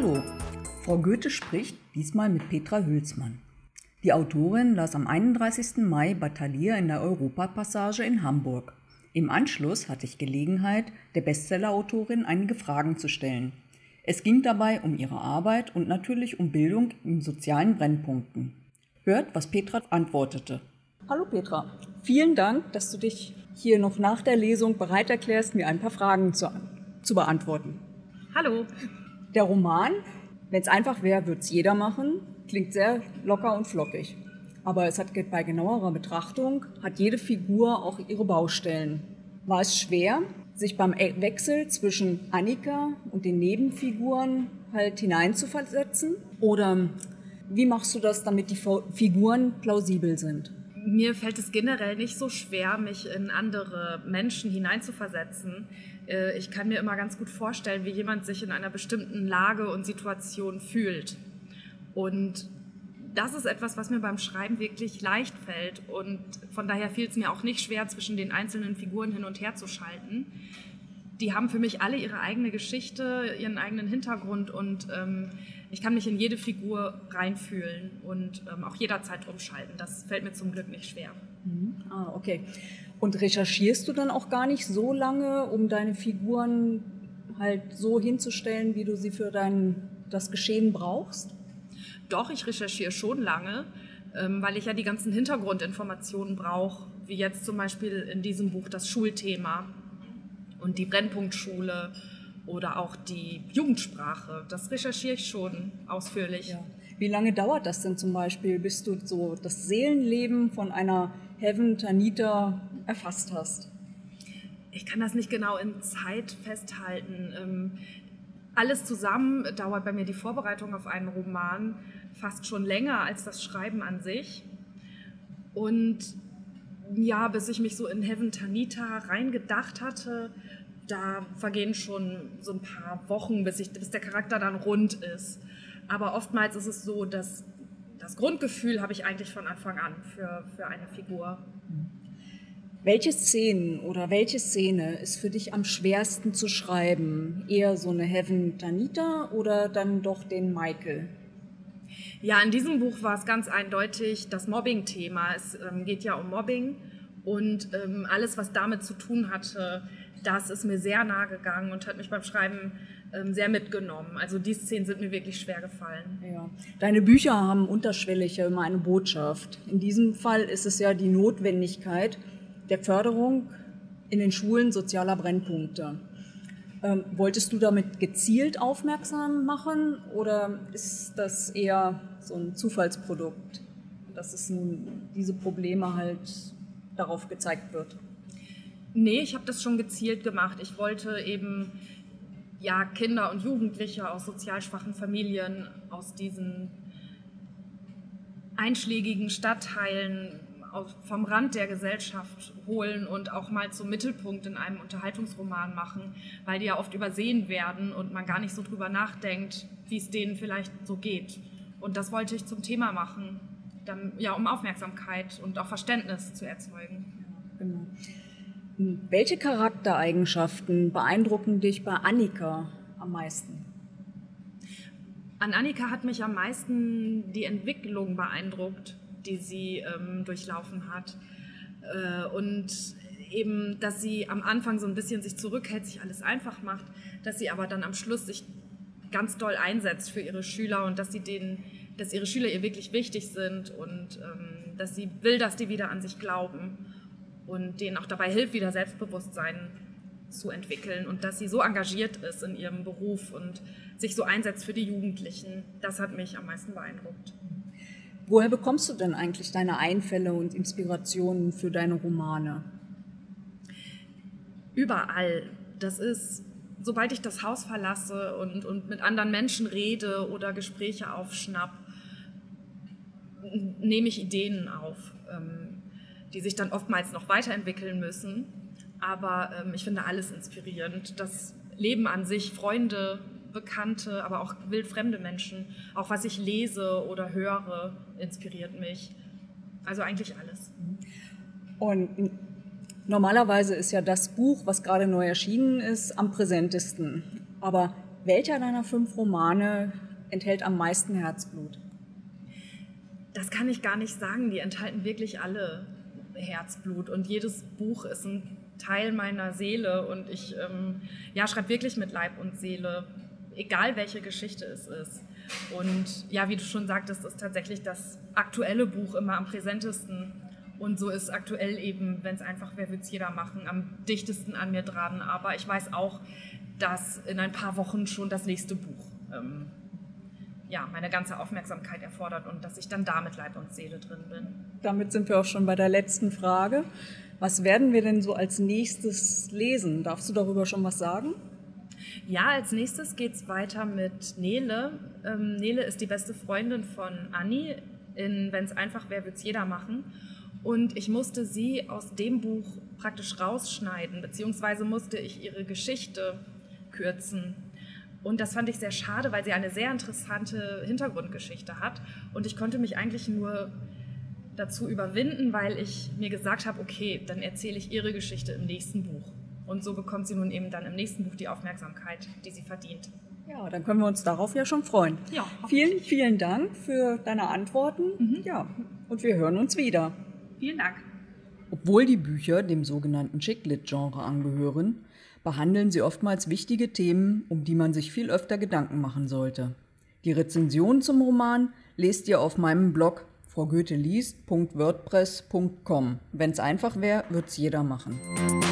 Hallo, Frau Goethe spricht diesmal mit Petra Hülsmann. Die Autorin las am 31. Mai bei Thalia in der Europapassage in Hamburg. Im Anschluss hatte ich Gelegenheit, der Bestsellerautorin einige Fragen zu stellen. Es ging dabei um ihre Arbeit und natürlich um Bildung in sozialen Brennpunkten. Hört, was Petra antwortete. Hallo Petra, vielen Dank, dass du dich hier noch nach der Lesung bereit erklärst, mir ein paar Fragen zu beantworten. Hallo. Der Roman, Wenn es einfach wäre, würde es jeder machen, klingt sehr locker und flockig. Aber es hat bei genauerer Betrachtung, hat jede Figur auch ihre Baustellen. War es schwer, sich beim Wechsel zwischen Annika und den Nebenfiguren halt hineinzuversetzen? Oder wie machst du das, damit die Figuren plausibel sind? Mir fällt es generell nicht so schwer, mich in andere Menschen hineinzuversetzen. Ich kann mir immer ganz gut vorstellen, wie jemand sich in einer bestimmten Lage und Situation fühlt. Und das ist etwas, was mir beim Schreiben wirklich leicht fällt. Und von daher fiel es mir auch nicht schwer, zwischen den einzelnen Figuren hin und her zu schalten. Die haben für mich alle ihre eigene Geschichte, ihren eigenen Hintergrund und ich kann mich in jede Figur reinfühlen und auch jederzeit umschalten. Das fällt mir zum Glück nicht schwer. Mhm. Ah, okay. Und recherchierst du dann auch gar nicht so lange, um deine Figuren halt so hinzustellen, wie du sie für das Geschehen brauchst? Doch, ich recherchiere schon lange, weil ich ja die ganzen Hintergrundinformationen brauche, wie jetzt zum Beispiel in diesem Buch das Schulthema. Und die Brennpunktschule oder auch die Jugendsprache, das recherchiere ich schon ausführlich. Ja. Wie lange dauert das denn zum Beispiel, bis du so das Seelenleben von einer Heaven-Tanita erfasst hast? Ich kann das nicht genau in Zeit festhalten. Alles zusammen dauert bei mir die Vorbereitung auf einen Roman fast schon länger als das Schreiben an sich. Und ja, bis ich mich so in Heaven-Tanita reingedacht hatte, da vergehen schon so ein paar Wochen, bis der Charakter dann rund ist. Aber oftmals ist es so, dass das Grundgefühl habe ich eigentlich von Anfang an für eine Figur. Welche Szene ist für dich am schwersten zu schreiben? Eher so eine Heaven-Tanita oder dann doch den Michael? Ja, in diesem Buch war es ganz eindeutig das Mobbing-Thema. Es geht ja um Mobbing und alles, was damit zu tun hatte, das ist mir sehr nahe gegangen und hat mich beim Schreiben sehr mitgenommen. Also die Szenen sind mir wirklich schwer gefallen. Ja. Deine Bücher haben unterschwellig ja immer eine Botschaft. In diesem Fall ist es ja die Notwendigkeit der Förderung in den Schulen sozialer Brennpunkte. Wolltest du damit gezielt aufmerksam machen oder ist das eher so ein Zufallsprodukt, dass es nun diese Probleme halt darauf gezeigt wird? Nee, ich habe das schon gezielt gemacht. Ich wollte eben ja, Kinder und Jugendliche aus sozial schwachen Familien, aus diesen einschlägigen Stadtteilen vom Rand der Gesellschaft holen und auch mal zum Mittelpunkt in einem Unterhaltungsroman machen, weil die ja oft übersehen werden und man gar nicht so drüber nachdenkt, wie es denen vielleicht so geht. Und das wollte ich zum Thema machen, dann, ja, um Aufmerksamkeit und auch Verständnis zu erzeugen. Ja, genau. Welche Charaktereigenschaften beeindrucken dich bei Annika am meisten? An Annika hat mich am meisten die Entwicklung beeindruckt, die sie durchlaufen hat und eben, dass sie am Anfang so ein bisschen sich zurückhält, sich alles einfach macht, dass sie aber dann am Schluss sich ganz doll einsetzt für ihre Schüler und dass ihre Schüler ihr wirklich wichtig sind und dass sie will, dass die wieder an sich glauben und denen auch dabei hilft, wieder Selbstbewusstsein zu entwickeln und dass sie so engagiert ist in ihrem Beruf und sich so einsetzt für die Jugendlichen. Das hat mich am meisten beeindruckt. Woher bekommst du denn eigentlich deine Einfälle und Inspirationen für deine Romane? Überall. Das ist, sobald ich das Haus verlasse und mit anderen Menschen rede oder Gespräche aufschnapp, nehme ich Ideen auf, die sich dann oftmals noch weiterentwickeln müssen. Aber ich finde alles inspirierend. Das Leben an sich, Freunde, Bekannte, aber auch wildfremde Menschen. Auch was ich lese oder höre, inspiriert mich. Also eigentlich alles. Und normalerweise ist ja das Buch, was gerade neu erschienen ist, am präsentesten. Aber Welcher deiner 5 Romane enthält am meisten Herzblut? Das kann ich gar nicht sagen. Die enthalten wirklich alle Herzblut und jedes Buch ist ein Teil meiner Seele und ich schreibe wirklich mit Leib und Seele, egal welche Geschichte es ist. Und ja, wie du schon sagtest, ist tatsächlich das aktuelle Buch immer am präsentesten. Und so ist aktuell eben, wenn es einfach wäre, würde es jeder machen, am dichtesten an mir dran. Aber ich weiß auch, dass in ein paar Wochen schon das nächste Buch meine ganze Aufmerksamkeit erfordert und dass ich dann da mit Leib und Seele drin bin. Damit sind wir auch schon bei der letzten Frage. Was werden wir denn so als nächstes lesen? Darfst du darüber schon was sagen? Ja, als nächstes geht es weiter mit Nele. Nele ist die beste Freundin von Anni in Wenn es einfach wäre, würde es jeder machen. Und ich musste sie aus dem Buch praktisch rausschneiden, beziehungsweise musste ich ihre Geschichte kürzen. Und das fand ich sehr schade, weil sie eine sehr interessante Hintergrundgeschichte hat. Und ich konnte mich eigentlich nur dazu überwinden, weil ich mir gesagt habe, okay, dann erzähle ich ihre Geschichte im nächsten Buch. Und so bekommt sie nun eben dann im nächsten Buch die Aufmerksamkeit, die sie verdient. Ja, dann können wir uns darauf ja schon freuen. Ja, vielen, vielen Dank für deine Antworten. Mhm. Ja, und wir hören uns wieder. Vielen Dank. Obwohl die Bücher dem sogenannten Chick-Lit-Genre angehören, behandeln sie oftmals wichtige Themen, um die man sich viel öfter Gedanken machen sollte. Die Rezension zum Roman lest ihr auf meinem Blog fraugoetheliest.wordpress.com. Wenn's einfach wäre, wird's jeder machen.